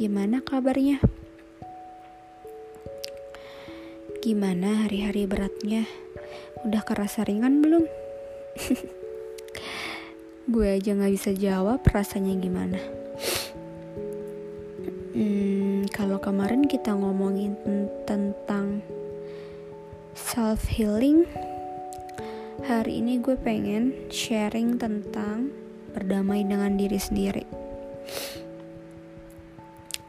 Gimana kabarnya? Gimana hari-hari beratnya? Udah kerasa ringan belum? Gue aja gak bisa jawab rasanya gimana. Kalau kemarin kita ngomongin tentang self healing, hari ini gue pengen sharing tentang berdamai dengan diri sendiri.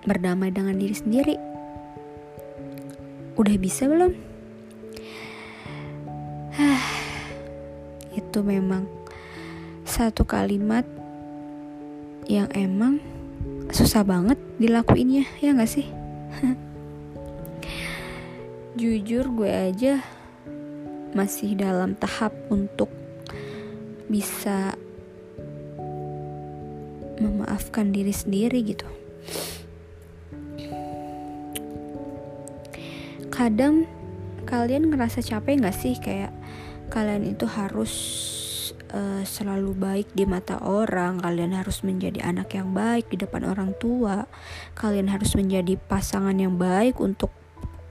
Berdamai dengan diri sendiri udah bisa belum? Itu memang satu kalimat yang emang susah banget dilakuinnya, ya gak sih? Jujur gue aja masih dalam tahap untuk bisa memaafkan diri sendiri gitu. Kadang kalian ngerasa capek gak sih, kayak kalian itu harus selalu baik di mata orang. Kalian harus menjadi anak yang baik di depan orang tua. Kalian harus menjadi pasangan yang baik untuk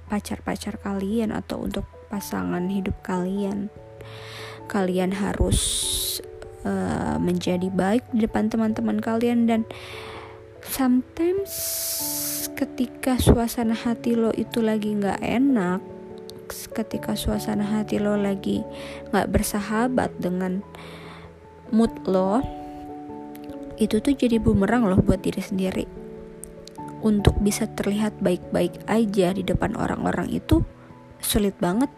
pacar-pacar kalian atau untuk pasangan hidup kalian. Kalian harus menjadi baik di depan teman-teman kalian. Dan sometimes ketika suasana hati lo itu lagi gak enak, ketika suasana hati lo lagi gak bersahabat dengan mood lo, itu tuh jadi bumerang lo buat diri sendiri. Untuk bisa terlihat baik-baik aja di depan orang-orang itu sulit banget.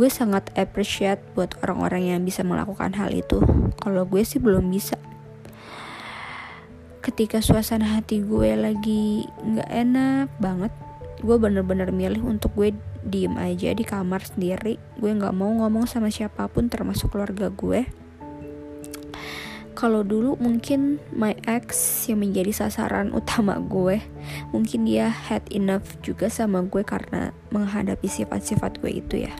Gue sangat appreciate buat orang-orang yang bisa melakukan hal itu. Kalau gue sih belum bisa. Ketika suasana hati gue lagi gak enak banget, gue bener-bener milih untuk gue diem aja di kamar sendiri. Gue gak mau ngomong sama siapapun, termasuk keluarga gue. Kalau dulu mungkin my ex yang menjadi sasaran utama gue, mungkin dia had enough juga sama gue karena menghadapi sifat-sifat gue itu ya.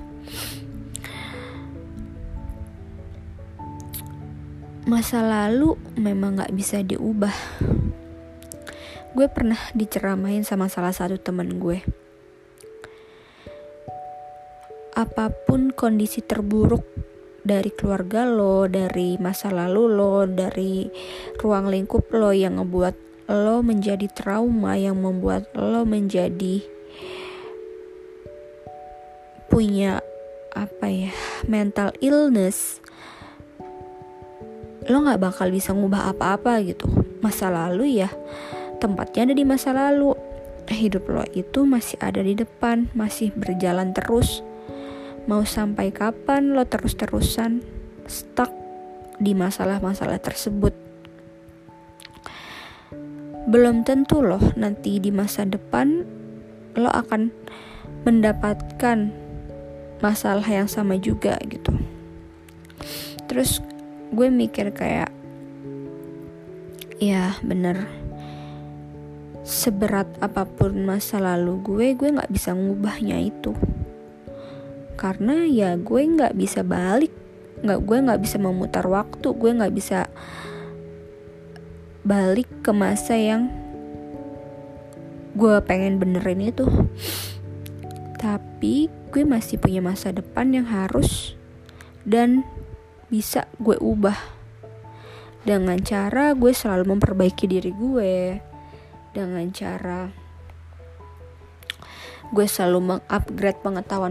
Masa lalu memang gak bisa diubah. Gue pernah diceramain sama salah satu teman gue, apapun kondisi terburuk dari keluarga lo, dari masa lalu lo, dari ruang lingkup lo yang ngebuat lo menjadi trauma, yang membuat lo menjadi punya mental illness, lo nggak bakal bisa ngubah apa-apa gitu. Masa lalu ya tempatnya ada di masa lalu. Hidup lo itu masih ada di depan, masih berjalan terus. Mau sampai kapan lo terus-terusan stuck di masalah-masalah tersebut? Belum tentu loh nanti di masa depan lo akan mendapatkan masalah yang sama juga gitu. Terus gue mikir kayak, ya bener, seberat apapun masa lalu gue gak bisa ngubahnya itu. Karena ya gue gak bisa balik, gue gak bisa memutar waktu, gue gak bisa balik ke masa yang gue pengen benerin itu. Tapi gue masih punya masa depan yang harus dan bisa gue ubah dengan cara gue selalu memperbaiki diri gue, dengan cara gue selalu mengupgrade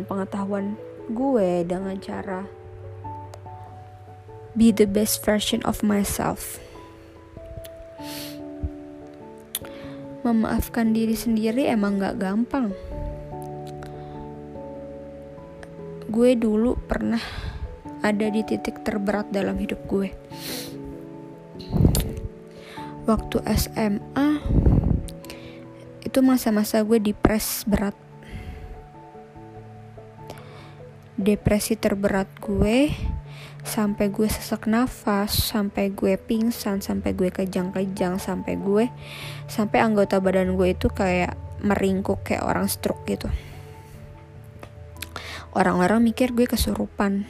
pengetahuan gue, dengan cara be the best version of myself. Memaafkan diri sendiri emang gak gampang. Gue dulu pernah ada di titik terberat dalam hidup gue. Waktu SMA itu masa-masa gue depres berat. Depresi terberat gue, sampai gue sesak nafas, sampai gue pingsan, sampai gue kejang-kejang, sampai anggota badan gue itu kayak meringkuk kayak orang stroke gitu. Orang-orang mikir gue kesurupan.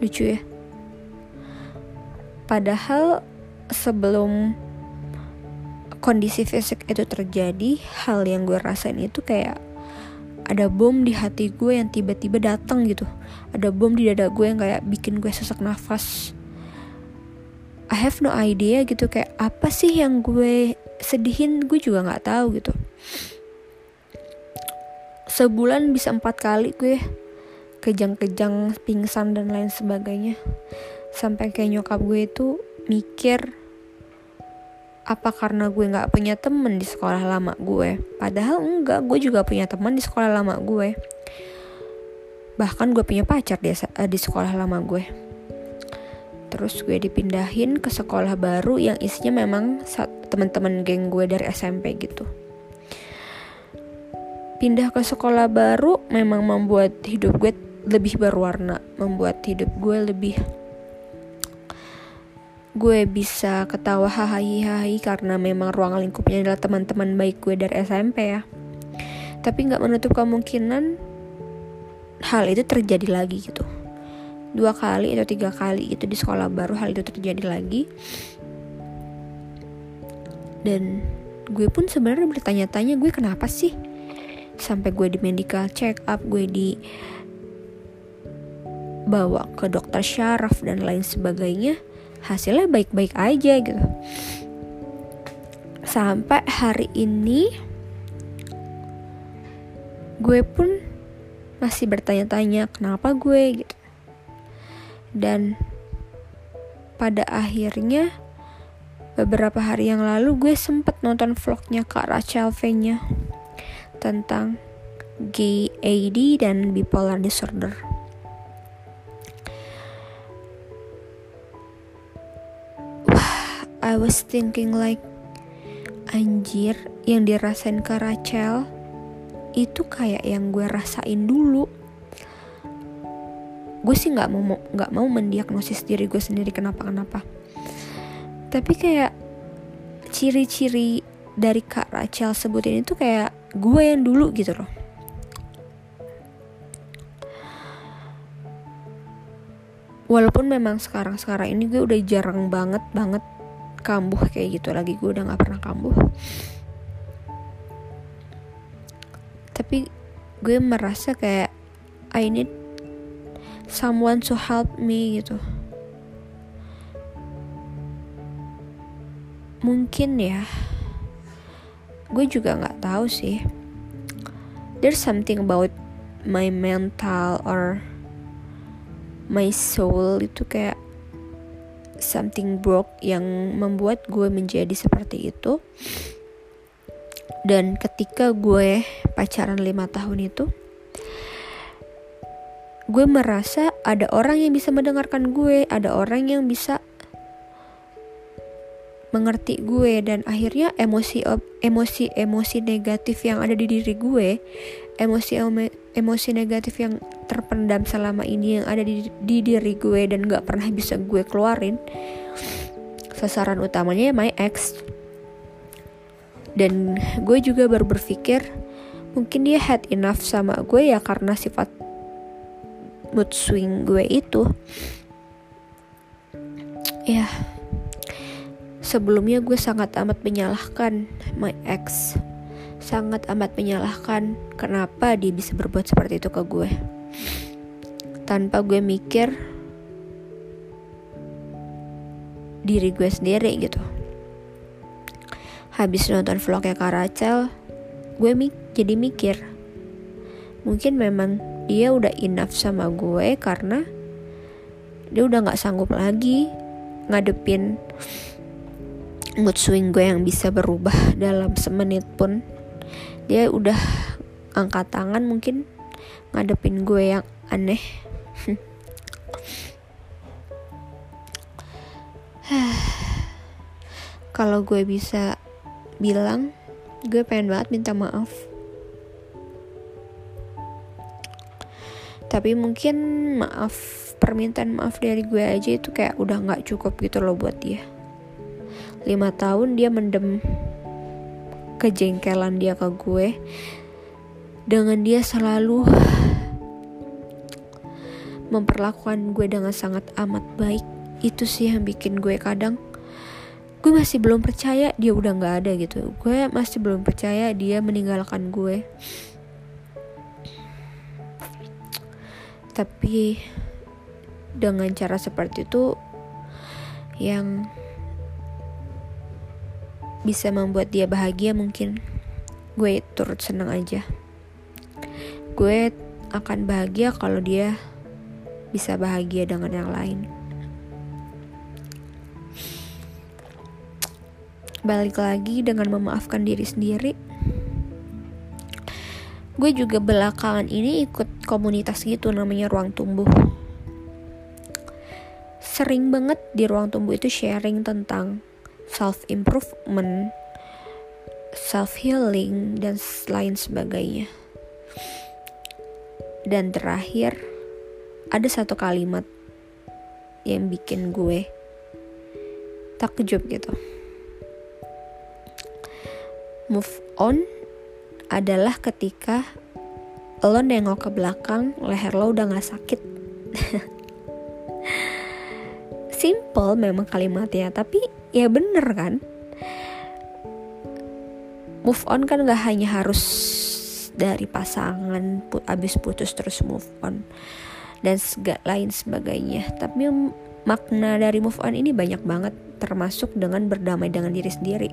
Lucu ya. Padahal sebelum kondisi fisik itu terjadi, hal yang gue rasain itu kayak ada bom di hati gue yang tiba-tiba datang gitu. Ada bom di dada gue yang kayak bikin gue sesak nafas. I have no idea gitu, kayak apa sih yang gue sedihin, gue juga gak tahu gitu. Sebulan bisa 4 kali gue kejang-kejang, pingsan dan lain sebagainya. Sampai kayak nyokap gue itu mikir, apa karena gue gak punya temen di sekolah lama gue. Padahal enggak, gue juga punya temen di sekolah lama gue. Bahkan gue punya pacar di sekolah lama gue. Terus gue dipindahin ke sekolah baru yang isinya memang temen-temen geng gue dari SMP gitu. Pindah ke sekolah baru memang membuat hidup gue lebih berwarna, membuat hidup gue lebih, gue bisa ketawa hahaha karena memang ruang lingkupnya adalah teman-teman baik gue dari SMP ya. Tapi nggak menutup kemungkinan hal itu terjadi lagi gitu. 2 kali atau 3 kali itu di sekolah baru hal itu terjadi lagi. Dan gue pun sebenarnya bertanya-tanya, gue kenapa sih? Sampai gue di medical check up, gue dibawa ke dokter syaraf dan lain sebagainya, hasilnya baik-baik aja gitu. Sampai hari ini gue pun masih bertanya-tanya kenapa gue gitu. Dan pada akhirnya beberapa hari yang lalu gue sempat nonton vlognya Kak Rachel V-nya tentang GAD dan bipolar disorder. Wah, I was thinking like, anjir, yang dirasain Kak Rachel itu kayak yang gue rasain dulu. Gue sih nggak mau mendiagnosis diri gue sendiri kenapa-kenapa. Tapi kayak ciri-ciri dari Kak Rachel sebutin itu kayak gue yang dulu gitu loh. Walaupun memang sekarang ini gue udah jarang banget kambuh kayak gitu lagi, gue udah nggak pernah kambuh. Tapi gue merasa kayak I need someone to help me gitu. Mungkin ya, gue juga nggak tahu sih. There's something about my mental or my soul itu kayak something broke yang membuat gue menjadi seperti itu. Dan ketika gue pacaran 5 tahun itu, gue merasa ada orang yang bisa mendengarkan gue, ada orang yang bisa mengerti gue, dan akhirnya emosi negatif yang ada di diri gue, emosi negatif yang terpendam selama ini yang ada di diri gue dan gak pernah bisa gue keluarin, sasaran utamanya my ex. Dan gue juga baru berpikir mungkin dia had enough sama gue ya karena sifat mood swing gue itu ya. Sebelumnya gue sangat amat menyalahkan my ex, sangat amat menyalahkan kenapa dia bisa berbuat seperti itu ke gue. Tanpa gue mikir diri gue sendiri gitu. Habis nonton vlognya Kak Rachel, gue jadi mikir mungkin memang dia udah enough sama gue karena dia udah gak sanggup lagi ngadepin mood swing gue yang bisa berubah dalam semenit pun. Dia udah angkat tangan mungkin ngadepin gue yang aneh. Kalau gue bisa bilang, gue pengen banget minta maaf. Tapi mungkin permintaan maaf dari gue aja itu kayak udah gak cukup gitu loh buat dia. 5 tahun dia mendem kejengkelan dia ke gue, dengan dia selalu memperlakukan gue dengan sangat amat baik. Itu sih yang bikin gue kadang gue masih belum percaya dia udah nggak ada gitu. Gue masih belum percaya dia meninggalkan gue. Tapi dengan cara seperti itu yang bisa membuat dia bahagia, mungkin gue turut senang aja. Gue akan bahagia kalau dia bisa bahagia dengan yang lain. Balik lagi dengan memaafkan diri sendiri. Gue juga belakangan ini ikut komunitas gitu namanya Ruang Tumbuh. Sering banget di Ruang Tumbuh itu sharing tentang self-improvement, self-healing, dan lain sebagainya. Dan terakhir, ada satu kalimat yang bikin gue takjub gitu. Move on adalah ketika lo nengok ke belakang, leher lo udah gak sakit. Simple memang kalimatnya, tapi ya bener kan? Move on kan gak hanya harus dari pasangan, abis putus terus move on dan lain sebagainya. Tapi makna dari move on ini banyak banget, termasuk dengan berdamai dengan diri sendiri.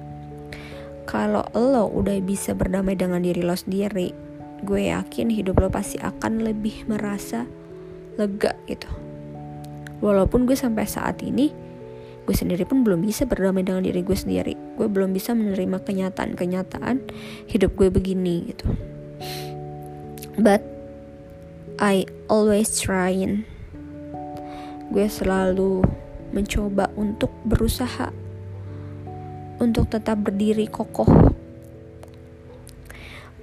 Kalau lo udah bisa berdamai dengan diri lo sendiri, gue yakin hidup lo pasti akan lebih merasa lega gitu. Walaupun gue sampai saat ini, gue sendiri pun belum bisa berdamai dengan diri gue sendiri. Gue belum bisa menerima kenyataan-kenyataan hidup gue begini gitu. But I always trying. Gue selalu mencoba untuk berusaha untuk tetap berdiri kokoh,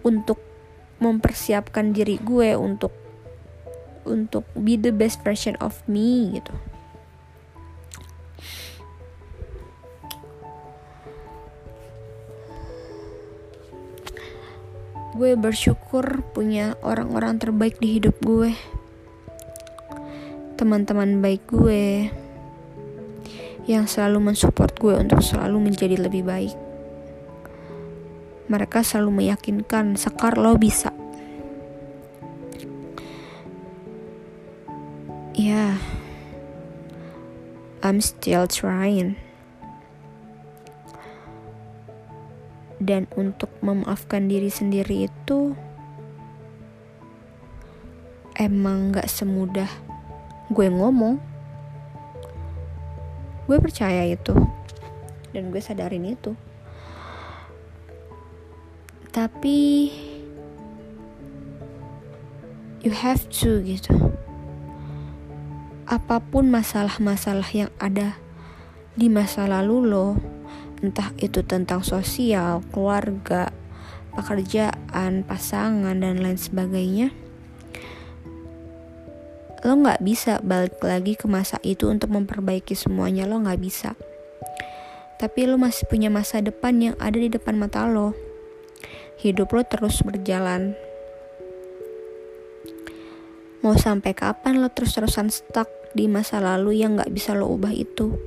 untuk mempersiapkan diri gue untuk be the best version of me gitu. Gue bersyukur punya orang-orang terbaik di hidup gue. Teman-teman baik gue yang selalu mensupport gue untuk selalu menjadi lebih baik. Mereka selalu meyakinkan, Sekar lo bisa. Yeah, I'm still trying. Dan untuk memaafkan diri sendiri itu emang gak semudah gue ngomong. Gue percaya itu dan gue sadarin itu. Tapi you have to gitu. Apapun masalah-masalah yang ada di masa lalu lo, entah itu tentang sosial, keluarga, pekerjaan, pasangan, dan lain sebagainya, lo gak bisa balik lagi ke masa itu untuk memperbaiki semuanya, lo gak bisa. Tapi lo masih punya masa depan yang ada di depan mata lo. Hidup lo terus berjalan. Mau sampai kapan lo terus-terusan stuck di masa lalu yang gak bisa lo ubah itu?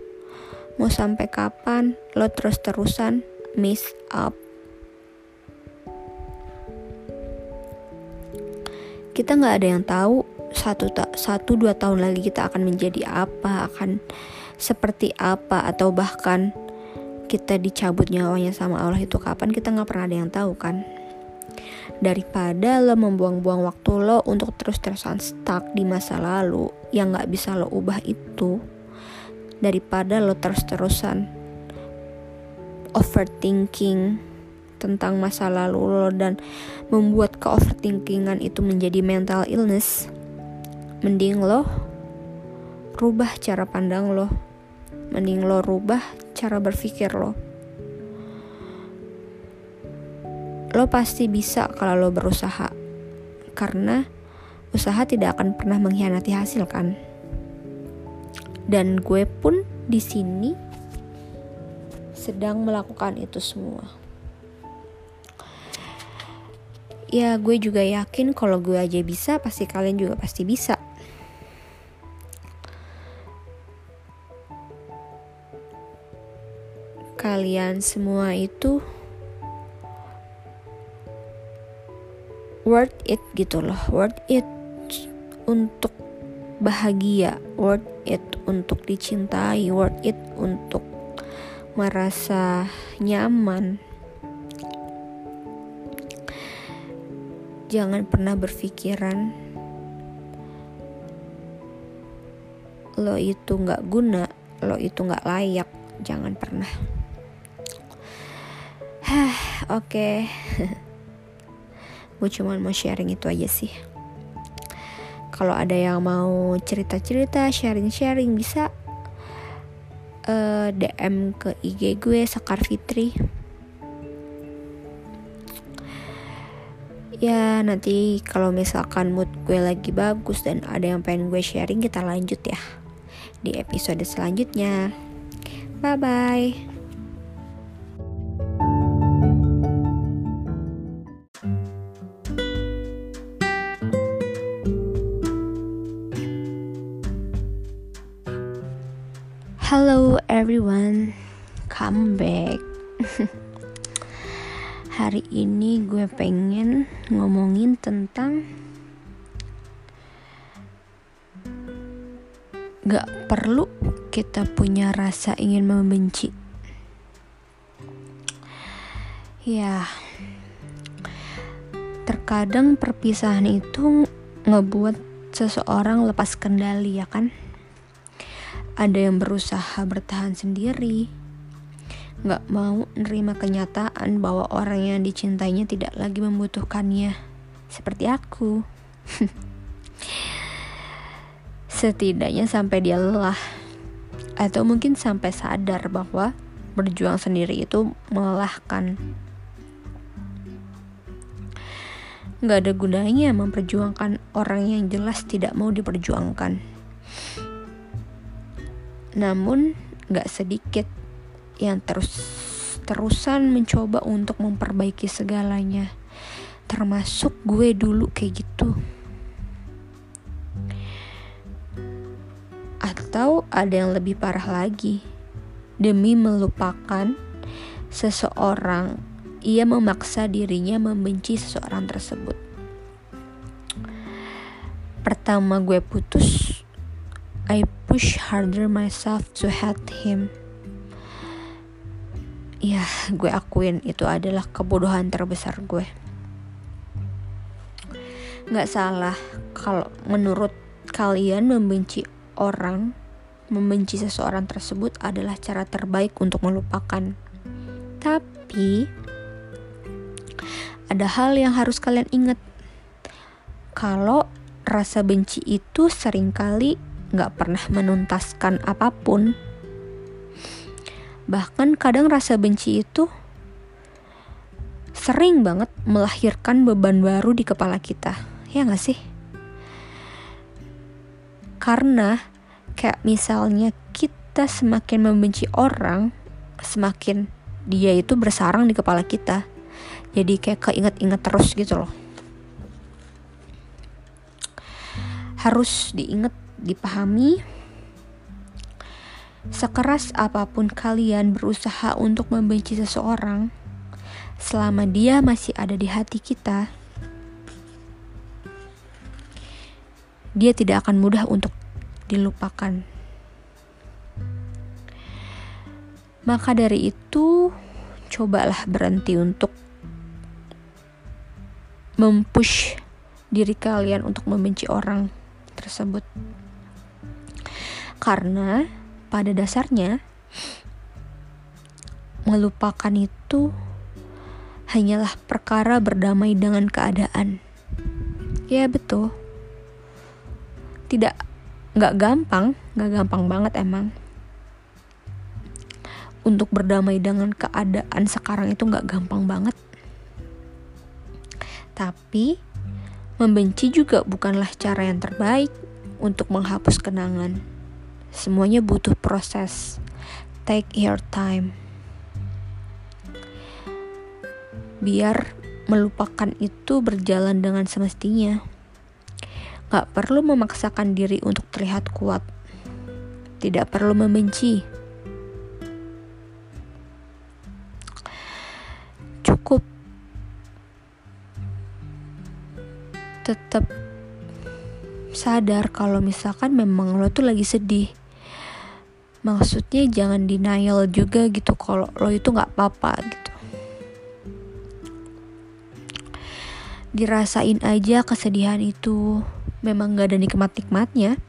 Mau sampai kapan lo terus-terusan miss up? Kita gak ada yang tahu 1-2 tahun lagi kita akan menjadi apa, akan seperti apa, atau bahkan kita dicabut nyawanya sama Allah itu kapan, kita gak pernah ada yang tahu kan. Daripada lo membuang-buang waktu lo untuk terus-terusan stuck di masa lalu yang gak bisa lo ubah itu, daripada lo terus-terusan overthinking tentang masa lalu lo dan membuat ke-overthinkingan itu menjadi mental illness, mending lo rubah cara pandang lo, mending lo rubah cara berpikir lo. Lo pasti bisa kalau lo berusaha, karena usaha tidak akan pernah mengkhianati hasil kan. Dan gue pun di sini sedang melakukan itu semua. Ya, gue juga yakin kalau gue aja bisa, pasti kalian juga pasti bisa. kalian semua itu worth it gitu loh, worth it untuk bahagia, worth it untuk dicintai, worth it untuk merasa nyaman. Jangan pernah berpikiran lo itu gak guna, lo itu gak layak, jangan pernah. Oke. Gue cuma mau sharing itu aja sih. Kalau ada yang mau cerita-cerita, sharing-sharing, bisa DM ke IG gue sakarfitri. Ya nanti kalau misalkan mood gue lagi bagus dan ada yang pengen gue sharing, kita lanjut ya di episode selanjutnya. Bye bye. Hello everyone, come back. Hari ini gue pengen ngomongin tentang gak perlu kita punya rasa ingin membenci. Ya, terkadang perpisahan itu ngebuat seseorang lepas kendali, ya kan? Ada yang berusaha bertahan sendiri, gak mau nerima kenyataan bahwa orang yang dicintainya tidak lagi membutuhkannya, seperti aku. Setidaknya sampai dia lelah, atau mungkin sampai sadar bahwa berjuang sendiri itu melelahkan. Gak ada gunanya memperjuangkan orang yang jelas tidak mau diperjuangkan. Namun, gak sedikit yang terus-terusan mencoba untuk memperbaiki segalanya. Termasuk gue dulu kayak gitu. Atau ada yang lebih parah lagi. Demi melupakan seseorang, ia memaksa dirinya membenci seseorang tersebut. Pertama gue putus, I push harder myself to hate him. Ya, gue akuin itu adalah kebodohan terbesar gue. Gak salah kalau menurut kalian membenci orang, membenci seseorang tersebut adalah cara terbaik untuk melupakan. Tapi ada hal yang harus kalian ingat. Kalau rasa benci itu seringkali gak pernah menuntaskan apapun. Bahkan kadang rasa benci itu sering banget melahirkan beban baru di kepala kita, ya gak sih? Karena kayak misalnya kita semakin membenci orang, semakin dia itu bersarang di kepala kita. Jadi kayak keinget-inget terus gitu loh. Harus diinget, dipahami. Sekeras apapun kalian berusaha untuk membenci seseorang, selama dia masih ada di hati kita, dia tidak akan mudah untuk dilupakan. Maka dari itu, cobalah berhenti untuk mempush diri kalian untuk membenci orang tersebut. Karena pada dasarnya melupakan itu hanyalah perkara berdamai dengan keadaan. Ya betul. Gak gampang banget emang. Untuk berdamai dengan keadaan sekarang itu gak gampang banget. Tapi membenci juga bukanlah cara yang terbaik untuk menghapus kenangan. Semuanya butuh proses. Take your time. Biar melupakan itu berjalan dengan semestinya. Gak perlu memaksakan diri untuk terlihat kuat. Tidak perlu membenci. tetap sadar kalau misalkan memang lo tuh lagi sedih. Maksudnya jangan denial juga gitu kalau lo itu nggak apa-apa gitu. Dirasain aja kesedihan itu, memang nggak ada nikmat-nikmatnya.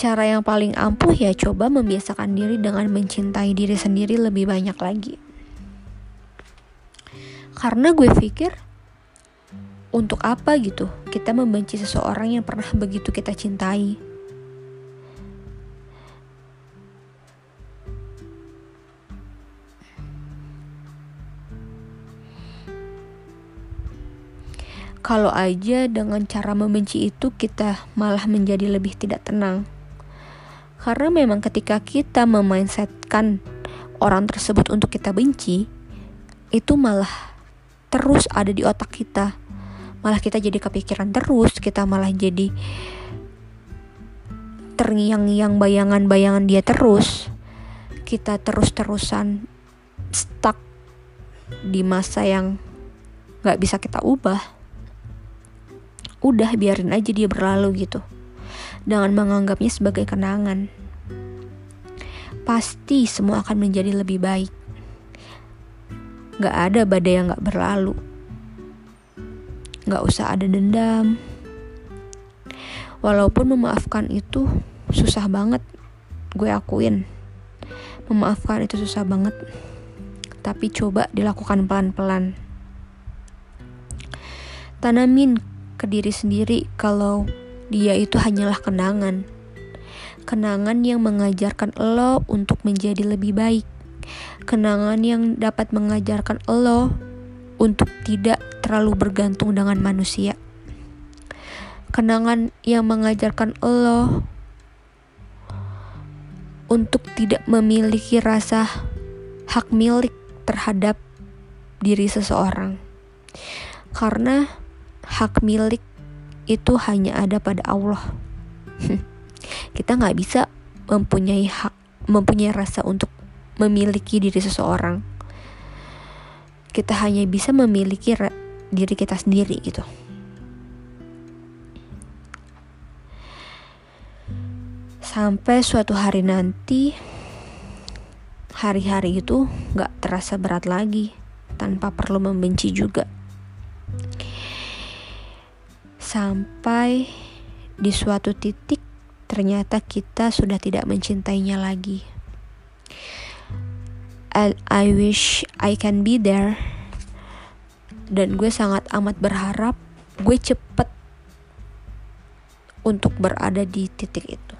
Cara yang paling ampuh ya coba membiasakan diri dengan mencintai diri sendiri lebih banyak lagi. Karena gue pikir, untuk apa gitu kita membenci seseorang yang pernah begitu kita cintai. Kalau aja dengan cara membenci itu kita malah menjadi lebih tidak tenang. Karena memang ketika kita memindsetkan orang tersebut untuk kita benci, itu malah terus ada di otak kita. Malah kita jadi kepikiran terus, kita malah jadi terngiang-ngiang bayangan-bayangan dia terus. Kita terus-terusan stuck di masa yang gak bisa kita ubah. Udah biarin aja dia berlalu gitu, dengan menganggapnya sebagai kenangan. Pasti semua akan menjadi lebih baik. Gak ada badai yang gak berlalu. Gak usah ada dendam. Walaupun memaafkan itu susah banget, gue akuin. Memaafkan itu susah banget, tapi coba dilakukan pelan-pelan. Tanamin ke diri sendiri kalau dia itu hanyalah kenangan. Kenangan yang mengajarkan lo untuk menjadi lebih baik. Kenangan yang dapat mengajarkan lo untuk tidak terlalu bergantung dengan manusia. Kenangan yang mengajarkan lo untuk tidak memiliki rasa hak milik terhadap diri seseorang. Karena hak milik itu hanya ada pada Allah. Kita gak bisa mempunyai hak, mempunyai rasa untuk memiliki diri seseorang. Kita hanya bisa memiliki diri kita sendiri gitu. Sampai suatu hari nanti, hari-hari itu gak terasa berat lagi tanpa perlu membenci juga. Sampai di suatu titik ternyata kita sudah tidak mencintainya lagi. And I wish I can be there. Dan gue sangat amat berharap gue cepet untuk berada di titik itu.